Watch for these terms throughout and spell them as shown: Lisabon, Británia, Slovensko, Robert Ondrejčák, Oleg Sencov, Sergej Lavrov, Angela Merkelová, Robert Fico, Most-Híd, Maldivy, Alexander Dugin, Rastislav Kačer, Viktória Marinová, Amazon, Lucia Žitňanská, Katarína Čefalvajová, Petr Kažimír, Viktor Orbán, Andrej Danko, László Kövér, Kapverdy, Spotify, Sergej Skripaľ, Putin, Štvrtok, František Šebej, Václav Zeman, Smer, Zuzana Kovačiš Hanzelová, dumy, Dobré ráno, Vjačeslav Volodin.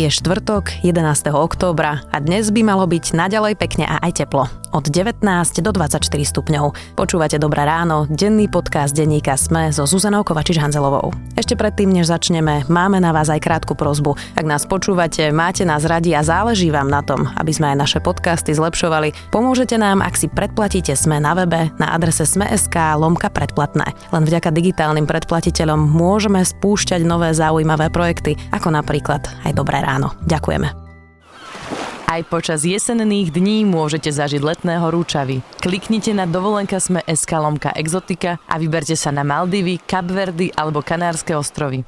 Je štvrtok, 11. októbra a dnes by malo byť naďalej pekne a aj teplo. Od 19 do 24 stupňov. Počúvate Dobré ráno, denný podcast denníka SME so Zuzanou Kovačiš Hanzelovou. Ešte predtým, než začneme, máme na vás aj krátku prosbu. Ak nás počúvate, máte nás radi a záleží vám na tom, aby sme aj naše podcasty zlepšovali, pomôžete nám, ak si predplatíte SME na webe na adrese sme.sk/predplatné. Len vďaka digitálnym predplatiteľom môžeme spúšťať nové zaujímavé projekty, ako napríklad aj Dobré ráno. Ďakujeme. Aj počas jesenných dní môžete zažiť letného rúčavy. Kliknite na dovolenka.sme.sk/exotika a vyberte sa na Maldivy, Kapverdy alebo Kanárske ostrovy.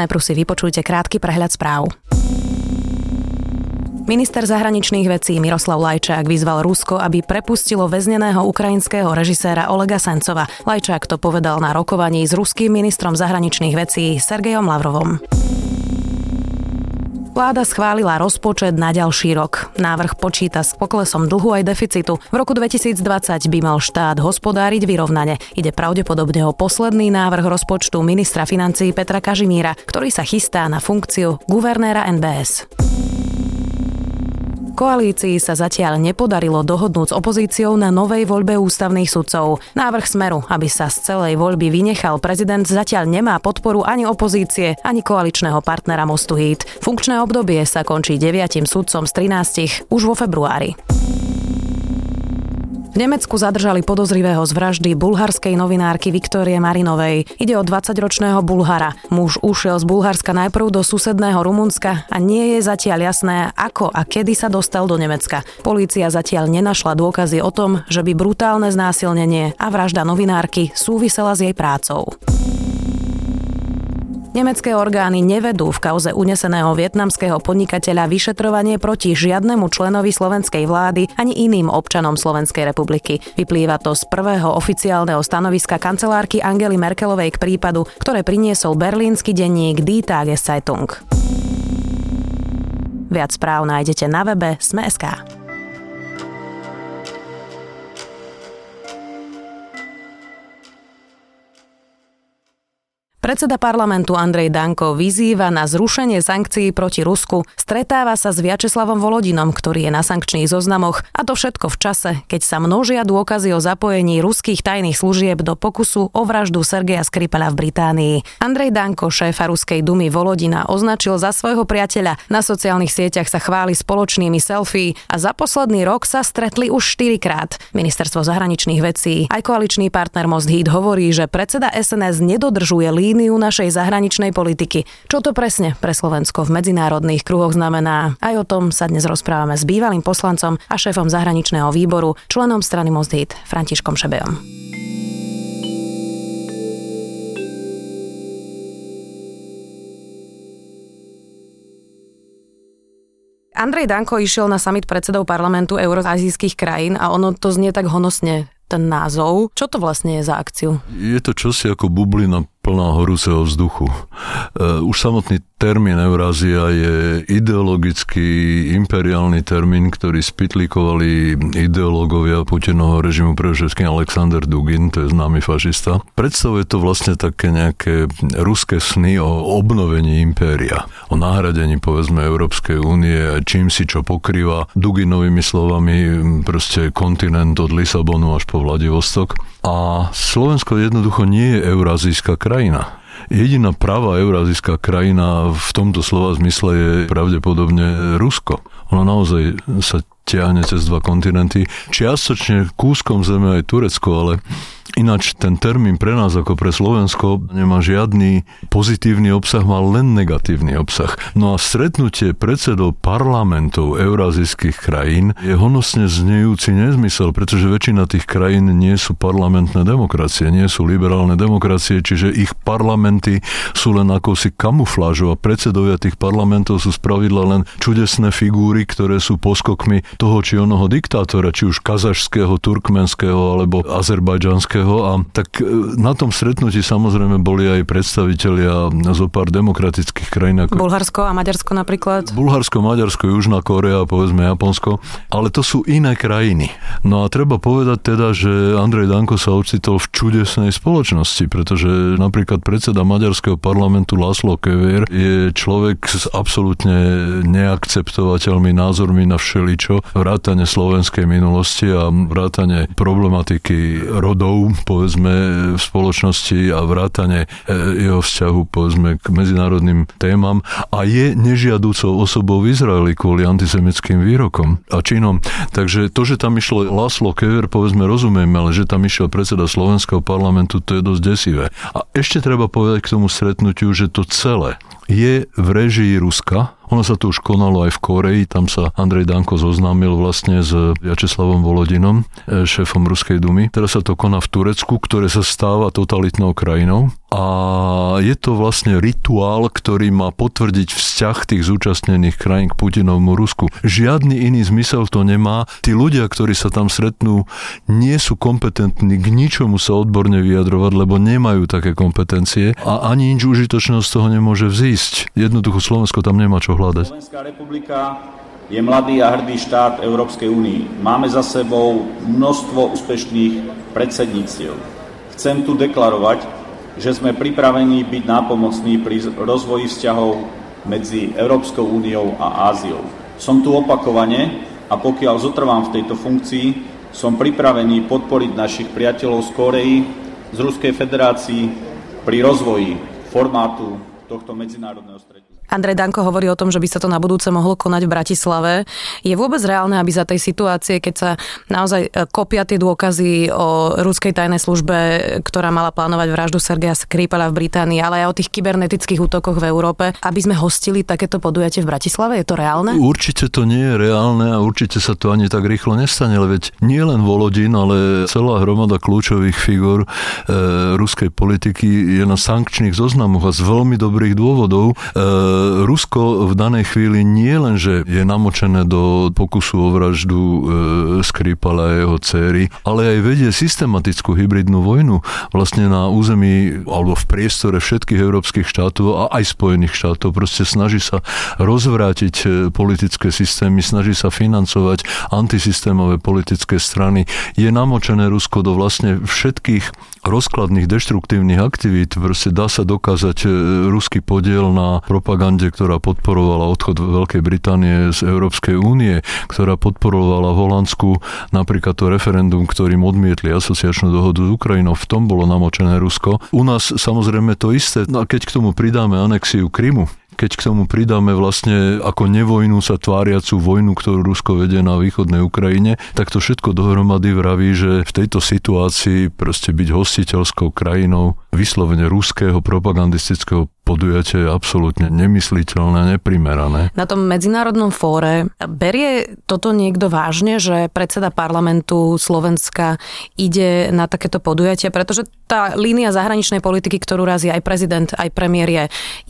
Najprv si vypočujte krátky prehľad správ. Minister zahraničných vecí Miroslav Lajčák vyzval Rusko, aby prepustilo väzneného ukrajinského režiséra Olega Sencova. Lajčák to povedal na rokovaní s ruským ministrom zahraničných vecí Sergejom Lavrovom. Vláda schválila rozpočet na ďalší rok. Návrh počíta s poklesom dlhu aj deficitu. V roku 2020 by mal štát hospodáriť vyrovnane. Ide pravdepodobne o posledný návrh rozpočtu ministra financií Petra Kažimíra, ktorý sa chystá na funkciu guvernéra NBS. Koalícii sa zatiaľ nepodarilo dohodnúť s opozíciou na novej voľbe ústavných sudcov. Návrh Smeru, aby sa z celej voľby vynechal prezident, zatiaľ nemá podporu ani opozície, ani koaličného partnera Most-Híd. Funkčné obdobie sa končí 9 sudcom z 13 už vo februári. V Nemecku zadržali podozrivého z vraždy bulharskej novinárky Viktórie Marinovej. Ide o 20-ročného Bulhara. Muž ušiel z Bulharska najprv do susedného Rumunska a nie je zatiaľ jasné, ako a kedy sa dostal do Nemecka. Polícia zatiaľ nenašla dôkazy o tom, že by brutálne znásilnenie a vražda novinárky súvisela s jej prácou. Nemecké orgány nevedú v kauze uneseného vietnamského podnikateľa vyšetrovanie proti žiadnemu členovi slovenskej vlády ani iným občanom Slovenskej republiky. Vyplýva to z prvého oficiálneho stanoviska kancelárky Angely Merkelovej k prípadu, ktoré priniesol berlínsky denník Die Tageszeitung. Viac správ nájdete na webe sme.sk. Predseda parlamentu Andrej Danko vyzýva na zrušenie sankcií proti Rusku, stretáva sa s Vjačeslavom Volodinom, ktorý je na sankčných zoznamoch, a to všetko v čase, keď sa množia dôkazy o zapojení ruských tajných služieb do pokusu o vraždu Sergeja Skripaľa v Británii. Andrej Danko, šéfa ruskej dumy Volodina, označil za svojho priateľa, na sociálnych sieťach sa chváli spoločnými selfie a za posledný rok sa stretli už 4-krát. Ministerstvo zahraničných vecí aj koaličný partner Most-Híd hovorí, že predseda SNS nedodržuje líniu našej zahraničnej politiky. Čo to presne pre Slovensko v medzinárodných kruhoch znamená? Aj o tom sa dnes rozprávame s bývalým poslancom a šéfom zahraničného výboru, členom strany Most-Híd Františkom Šebejom. Andrej Danko išiel na summit predsedov parlamentu euroazijských krajín a ono to znie tak honosne, ten názov. Čo to vlastne je za akciu? Je to čosi ako bublina plná horúceho vzduchu. Už samotný termín Eurázia je ideologický, imperiálny termín, ktorý spytlikovali ideológovia Putinovho režimu, predovšetkým Alexander Dugin, to je známy fašista. Predstavuje to vlastne také nejaké ruské sny o obnovení impéria, o nahradení, povedzme, Európskej únie, čím si čo pokrýva. Duginovými slovami proste kontinent od Lisabonu až po Vladivostok. A Slovensko jednoducho nie je eurázijská krajina. Jediná pravá eurázijská krajina v tomto slova zmysle je pravdepodobne Rusko. Ono naozaj sa ťahne cez dva kontinenty. Čiastočne kúskom zeme aj Turecko, ale ináč ten termín pre nás ako pre Slovensko nemá žiadny pozitívny obsah, má len negatívny obsah. No a stretnutie predsedov parlamentov eurázijských krajín je honosne znejúci nezmysel, pretože väčšina tých krajín nie sú parlamentné demokracie, nie sú liberálne demokracie, čiže ich parlamenty sú len akousi kamuflážou a predsedovia tých parlamentov sú spravidla len čudesné figúry, ktoré sú poskokmi toho či onoho diktátora, či už kazašského, turkmenského alebo azerbajdžanského Žitňanského a tak na tom stretnutí samozrejme boli aj predstavitelia zo pár demokratických krajín. Bulharsko a Maďarsko napríklad? Bulharsko, Maďarsko, Južná Korea, povedzme Japonsko, ale to sú iné krajiny. No a treba povedať teda, že Andrej Danko sa ocitol v čudesnej spoločnosti, pretože napríklad predseda maďarského parlamentu László Kövér je človek s absolútne neakceptovateľnými názormi na všeličo, vrátane slovenskej minulosti a vrátane problematiky rodov, povedzme, v spoločnosti a vrátane jeho vzťahu, povedzme, k medzinárodným témam a je nežiaducou osobou v Izraeli kvôli antisemickým výrokom a činom. Takže to, že tam išlo László Kövér, povedzme, rozumieme, ale že tam išiel predseda slovenského parlamentu, to je dosť desivé. A ešte treba povedať k tomu stretnutiu, že to celé je v režii Ruska. Ono sa to už konalo aj v Koreji, tam sa Andrej Danko zoznámil vlastne s Vjačeslavom Volodinom, šéfom Ruskej dumy. Teraz sa to koná v Turecku, ktoré sa stáva totalitnou krajinou a je to vlastne rituál, ktorý má potvrdiť vzťah tých zúčastnených krajín k Putinovmu Rusku. Žiadny iný zmysel to nemá. Tí ľudia, ktorí sa tam stretnú, nie sú kompetentní k ničomu sa odborne vyjadrovať, lebo nemajú také kompetencie a ani nič užitočného z toho nemôže vzísť. Jednoducho Slovensko tam nemá čo hľadať. Slovenská republika je mladý a hrdý štát Európskej únii. Máme za sebou množstvo úspešných predsedníctiev. Chcem tu deklarovať, že sme pripravení byť nápomocní pri rozvoji vzťahov medzi Európskou úniou a Áziou. Som tu opakovane a pokiaľ zotrvám v tejto funkcii, som pripravený podporiť našich priateľov z Kórey, z Ruskej federácii pri rozvoji formátu tohto medzinárodného stretnutia. Andrej Danko hovorí o tom, že by sa to na budúce mohlo konať v Bratislave. Je vôbec reálne, aby za tej situácie, keď sa naozaj kopia tie dôkazy o ruskej tajnej službe, ktorá mala plánovať vraždu Sergeja Skripaľa v Británii, ale aj o tých kybernetických útokoch v Európe, aby sme hostili takéto podujatie v Bratislave? Je to reálne? Určite to nie je reálne a určite sa to ani tak rýchlo nestane, veď nie len Volodin, ale celá hromada kľúčových figur ruskej politiky je na sankčných zoznamoch a z veľmi dobrých dôvodov. Rusko v danej chvíli nie len, že je namočené do pokusu o vraždu Skripala a jeho dcery, ale aj vedie systematickú hybridnú vojnu vlastne na území alebo v priestore všetkých európskych štátov a aj Spojených štátov. Proste snaží sa rozvrátiť politické systémy, snaží sa financovať antisystémové politické strany. Je namočené Rusko do vlastne všetkých rozkladných, deštruktívnych aktivít. Proste dá sa dokázať ruský podiel na propagande, ktorá podporovala odchod Veľkej Británie z Európskej únie, ktorá podporovala Holandsku napríklad to referendum, ktorým odmietli asociačnú dohodu s Ukrajinou. V tom bolo namočené Rusko. U nás samozrejme to isté. No a keď k tomu pridáme anexiu Krymu, keď k tomu pridáme vlastne ako nevojnu sa tváriacu vojnu, ktorú Rusko vedie na východnej Ukrajine, tak to všetko dohromady vraví, že v tejto situácii proste byť hostiteľskou krajinou vyslovene ruského propagandistického podujatie je absolútne nemysliteľné, neprimerané. Na tom medzinárodnom fóre berie toto niekto vážne, že predseda parlamentu Slovenska ide na takéto podujatie, pretože tá línia zahraničnej politiky, ktorú razí aj prezident, aj premiér je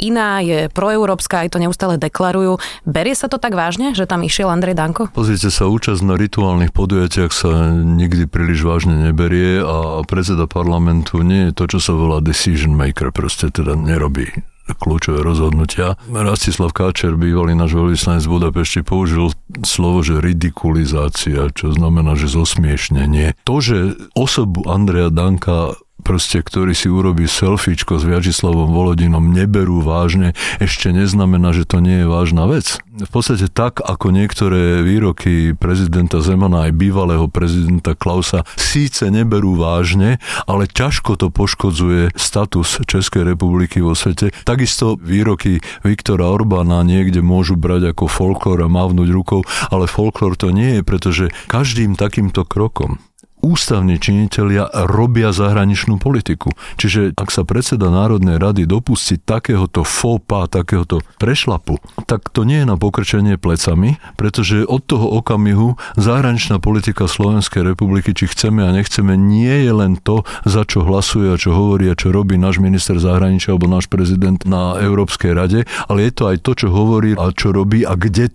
iná, je proeurópska, aj to neustále deklarujú. Berie sa to tak vážne, že tam išiel Andrej Danko? Pozrite sa, účasť na rituálnych podujatiach sa nikdy príliš vážne neberie a predseda parlamentu nie je to, čo sa volá decision maker, proste teda nerobí kľúčové rozhodnutia. Rastislav Kačer, bývalý náš veľvyslanec v Budapešti, použil slovo, že ridikulizácia, čo znamená, že zosmiešnenie. To, že osobu Andreja Danka proste, ktorý si urobí selfiečko s Vjačeslavom Volodinom, neberú vážne, ešte neznamená, že to nie je vážna vec. V podstate tak, ako niektoré výroky prezidenta Zemana aj bývalého prezidenta Klausa síce neberú vážne, ale ťažko to poškodzuje status Českej republiky vo svete. Takisto výroky Viktora Orbána niekde môžu brať ako folklor a mávnuť rukou, ale folklor to nie je, pretože každým takýmto krokom ústavní činitelia robia zahraničnú politiku. Čiže ak sa predseda Národnej rady dopustí takéhoto faux pas, takéhoto prešlapu, tak to nie je na pokrčenie plecami, pretože od toho okamihu zahraničná politika Slovenskej republiky, či chceme a nechceme, nie je len to, za čo hlasuje a čo hovorí a čo robí náš minister zahraničia alebo náš prezident na Európskej rade, ale je to aj to, čo hovorí a čo robí a kde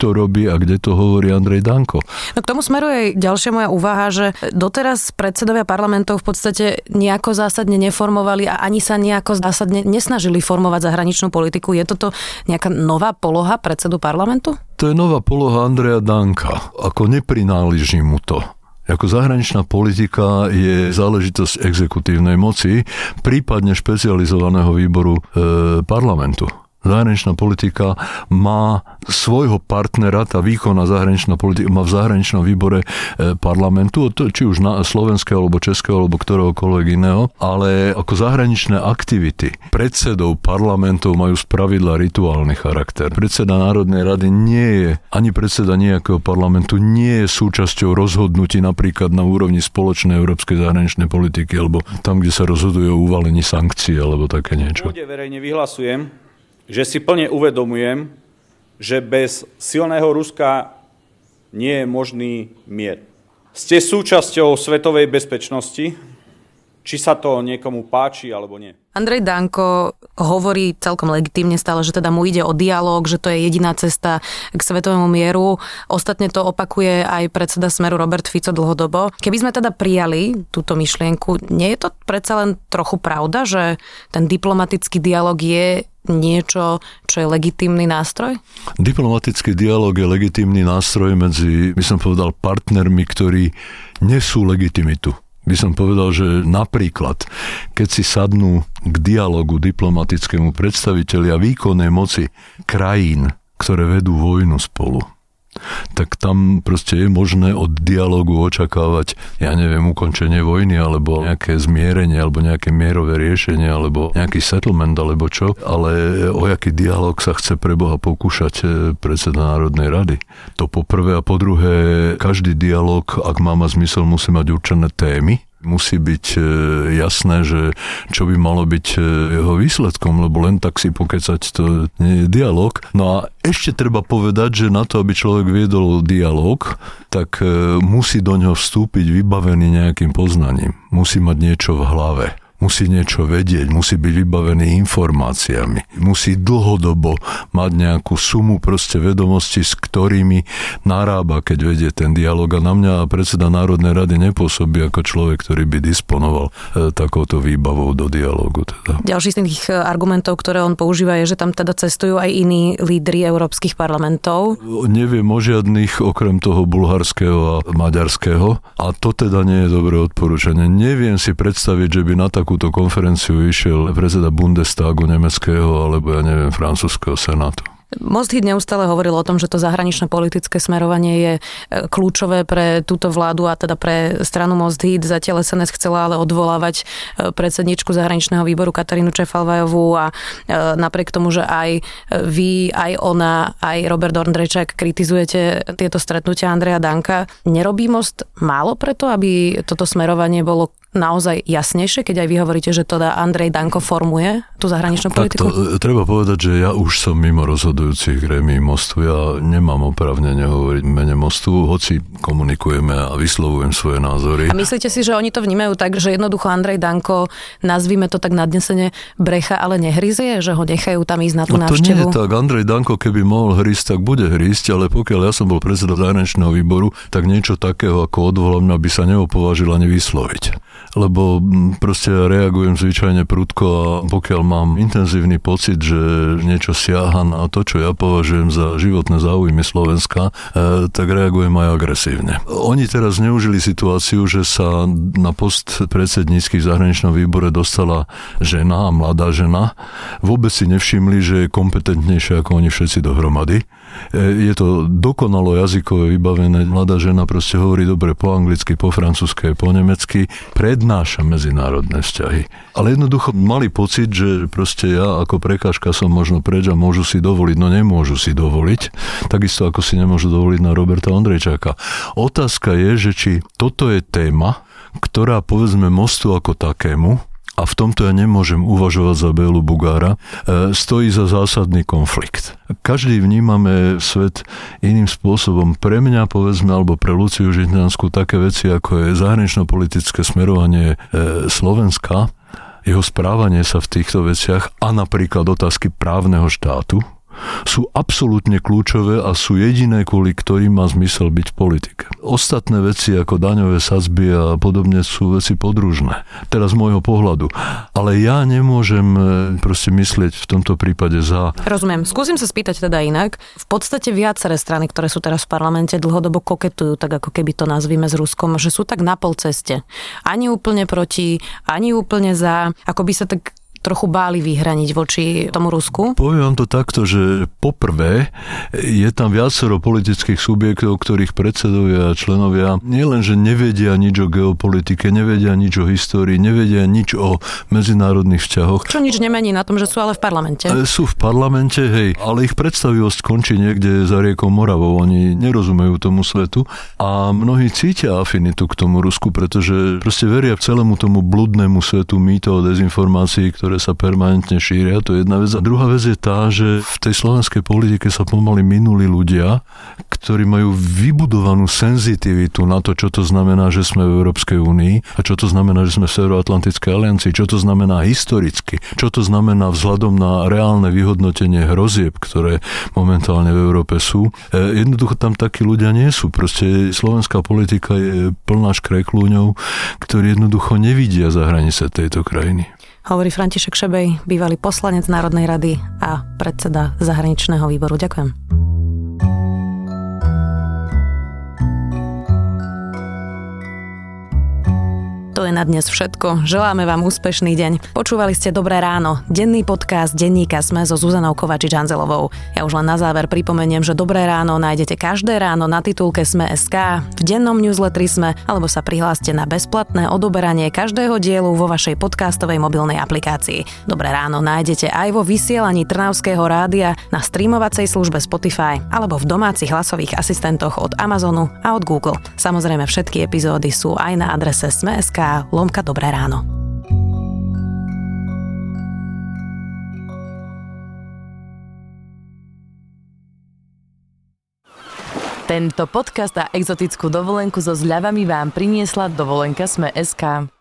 to hovorí Andrej Danko. No k tomu smeruje ďalšia moja úvaha, že doteraz doteraz predsedovia parlamentov v podstate nejako zásadne neformovali a ani sa nejako zásadne nesnažili formovať zahraničnú politiku. Je toto nejaká nová poloha predsedu parlamentu? To je nová poloha Andreja Danka. Ako neprináleží mu to. Ako zahraničná politika je záležitosť exekutívnej moci, prípadne špecializovaného výboru parlamentu. Zahraničná politika má svojho partnera, tá výkonná zahraničná politika má v zahraničnom výbore parlamentu, či už na slovenského, alebo českého, alebo ktoréhokoľvek iného, ale ako zahraničné aktivity predsedov parlamentov majú spravidla rituálny charakter. Predseda Národnej rady nie je, ani predseda nejakého parlamentu nie je súčasťou rozhodnutí napríklad na úrovni spoločnej európskej zahraničnej politiky, alebo tam, kde sa rozhoduje o uvalení sankcií, alebo také niečo. Verejne vyhlasujem, že si plne uvedomujem, že bez silného Ruska nie je možný mier. Ste súčasťou svetovej bezpečnosti, či sa to niekomu páči, alebo nie. Andrej Danko hovorí celkom legitímne stále, že teda mu ide o dialóg, že to je jediná cesta k svetovému mieru. Ostatne to opakuje aj predseda Smeru Robert Fico dlhodobo. Keby sme teda prijali túto myšlienku, nie je to predsa len trochu pravda, že ten diplomatický dialóg je niečo, čo je legitímny nástroj? Diplomatický dialóg je legitímny nástroj medzi, by som povedal, partnermi, ktorí nesú legitimitu. By som povedal, že napríklad, keď si sadnú k dialogu diplomatickému predstavitelia výkonnej moci krajín, ktoré vedú vojnu spolu, tak tam proste je možné od dialogu očakávať, ja neviem, ukončenie vojny, alebo nejaké zmierenie, alebo nejaké mierové riešenie, alebo nejaký settlement, alebo čo. Ale o jaký dialog sa chce pre Boha pokúšať predseda Národnej rady? To po prvé a po druhé, každý dialog, ak má zmysel, musí mať určené témy. Musí byť jasné, že čo by malo byť jeho výsledkom, lebo len tak si pokecať, to nie je dialog. No a ešte treba povedať, že na to, aby človek viedol dialog, tak musí do ňoho vstúpiť vybavený nejakým poznaním. Musí mať niečo v hlave. Musí niečo vedieť, musí byť vybavený informáciami, musí dlhodobo mať nejakú sumu proste vedomostí, s ktorými narába, keď vedie ten dialog. A na mňa predseda Národnej rady nepôsobí ako človek, ktorý by disponoval takouto výbavou do dialogu. Teda. Ďalší z tých argumentov, ktoré on používa, je, že tam teda cestujú aj iní lídri európskych parlamentov. Neviem o žiadnych, okrem toho bulharského a maďarského. A to teda nie je dobré odporúčanie. Neviem si predstaviť, že by na takúto konferenciu išiel predseda Bundestagu nemeckého alebo ja neviem francúzskeho senátu. Most-Híd neustále hovoril o tom, že to zahraničné politické smerovanie je kľúčové pre túto vládu a teda pre stranu Most-Híd. Zatiaľ SNS chcela ale odvolávať predsedničku zahraničného výboru Katarínu Čefalvajovú a napriek tomu, že aj vy, aj ona, aj Robert Ondrejčák kritizujete tieto stretnutia Andreja Danka. Nerobí Most málo preto, aby toto smerovanie bolo naozaj jasnejšie, keď aj vy hovoríte, že teda Andrej Danko formuje tú zahraničnú politiku? Takto, treba povedať, že ja už som mimo rozhodujúcich grémií Mostu. Ja nemám oprávnenie hovoriť mene Mostu, hoci komunikujeme a vyslovujem svoje názory. A myslíte si, že oni to vnímajú tak, že jednoducho Andrej Danko, nazvime to tak nadnesene, brecha, ale nehryzie, že ho nechajú tam ísť na tú návštevu? To nie je tak. Andrej Danko, keby mohol hrísť, tak bude hrísť, ale pokiaľ ja som bol predseda zahraničného výboru, tak niečo takého ako odvolám, aby sa neopovažil ani vysloviť. Lebo proste reagujem zvyčajne prudko a pokiaľ mám intenzívny pocit, že niečo siaha na to, čo ja považujem za životné záujmy Slovenska, tak reagujem aj agresívne. Oni teraz zneužili situáciu, že sa na post predsednícky v zahraničnom výbore dostala žena, mladá žena. Vôbec si nevšimli, že je kompetentnejšia ako oni všetci dohromady. Je to dokonalo jazykové vybavené. Mladá žena proste hovorí dobre po anglicky, po francúzsky, po nemecky. Prednáša medzinárodné vzťahy. Ale jednoducho mali pocit, že proste ja ako prekážka som možno preč a môžu si dovoliť. No nemôžu si dovoliť. Takisto ako si nemôžu dovoliť na Roberta Ondrejčáka. Otázka je, že či toto je téma, ktorá povedzme Mostu ako takému, a v tomto ja nemôžem uvažovať za Bélu Bugára, stojí za zásadný konflikt. Každý vnímame svet iným spôsobom. Pre mňa, povedzme, alebo pre Luciu Žitňanskú také veci, ako je zahranično-politické smerovanie Slovenska, jeho správanie sa v týchto veciach a napríklad otázky právneho štátu, sú absolútne kľúčové a sú jediné, kvôli ktorým má zmysel byť v politike. Ostatné veci ako daňové sadzby a podobne sú veci podružné. Teraz z môjho pohľadu. Ale ja nemôžem proste myslieť v tomto prípade za... Rozumiem. Skúsim sa spýtať teda inak. V podstate viaceré strany, ktoré sú teraz v parlamente, dlhodobo koketujú, tak ako keby to nazvíme s Ruskom, že sú tak na pol ceste. Ani úplne proti, ani úplne za, ako by sa tak trochu báli vyhraniť voči tomu Rusku? Poviem vám to takto, že poprvé je tam viacero politických subjektov, ktorých predsedovia a členovia nielenže nevedia nič o geopolitike, nevedia nič o histórii, nevedia nič o medzinárodných vzťahoch. Čo nič nemení na tom, že sú ale v parlamente. Sú v parlamente, hej, ale ich predstavivosť končí niekde za riekou Moravou. Oni nerozumejú tomu svetu a mnohí cítia afinitu k tomu Rusku, pretože proste veria celému tomu bludnému svetu mýtov a dezinformácií, ktoré sa permanentne šíria, to je jedna vec. A druhá vec je tá, že v tej slovenskej politike sa pomaly minuli ľudia, ktorí majú vybudovanú senzitivitu na to, čo to znamená, že sme v Európskej únii a čo to znamená, že sme v Severoatlantickej aliancii, čo to znamená historicky, čo to znamená vzhľadom na reálne vyhodnotenie hrozieb, ktoré momentálne v Európe sú. Jednoducho tam takí ľudia nie sú. Proste slovenská politika je plná škreklúňov, ktorí jednoducho nevidia za hranice tejto krajiny. Hovorí František Šebej, bývalý poslanec Národnej rady a predseda zahraničného výboru. Ďakujem. To je na dnes všetko. Želáme vám úspešný deň. Počúvali ste Dobré ráno, denný podcast denníka SME so Zuzanou Kovačiš Hanzelovou. Ja už len na záver pripomeniem, že Dobré ráno nájdete každé ráno na titulke sme.sk, v dennom newsletteri SME, alebo sa prihláste na bezplatné odoberanie každého dielu vo vašej podcastovej mobilnej aplikácii. Dobré ráno nájdete aj vo vysielaní Trnavského rádia, na streamovacej službe Spotify alebo v domácich hlasových asistentoch od Amazonu a od Google. Samozrejme všetky epizódy sú aj na adrese sme.sk/Lomka Dobré ráno. Tento podcast a exotickú dovolenku so zľavami vám priniesla dovolenka sme.sk.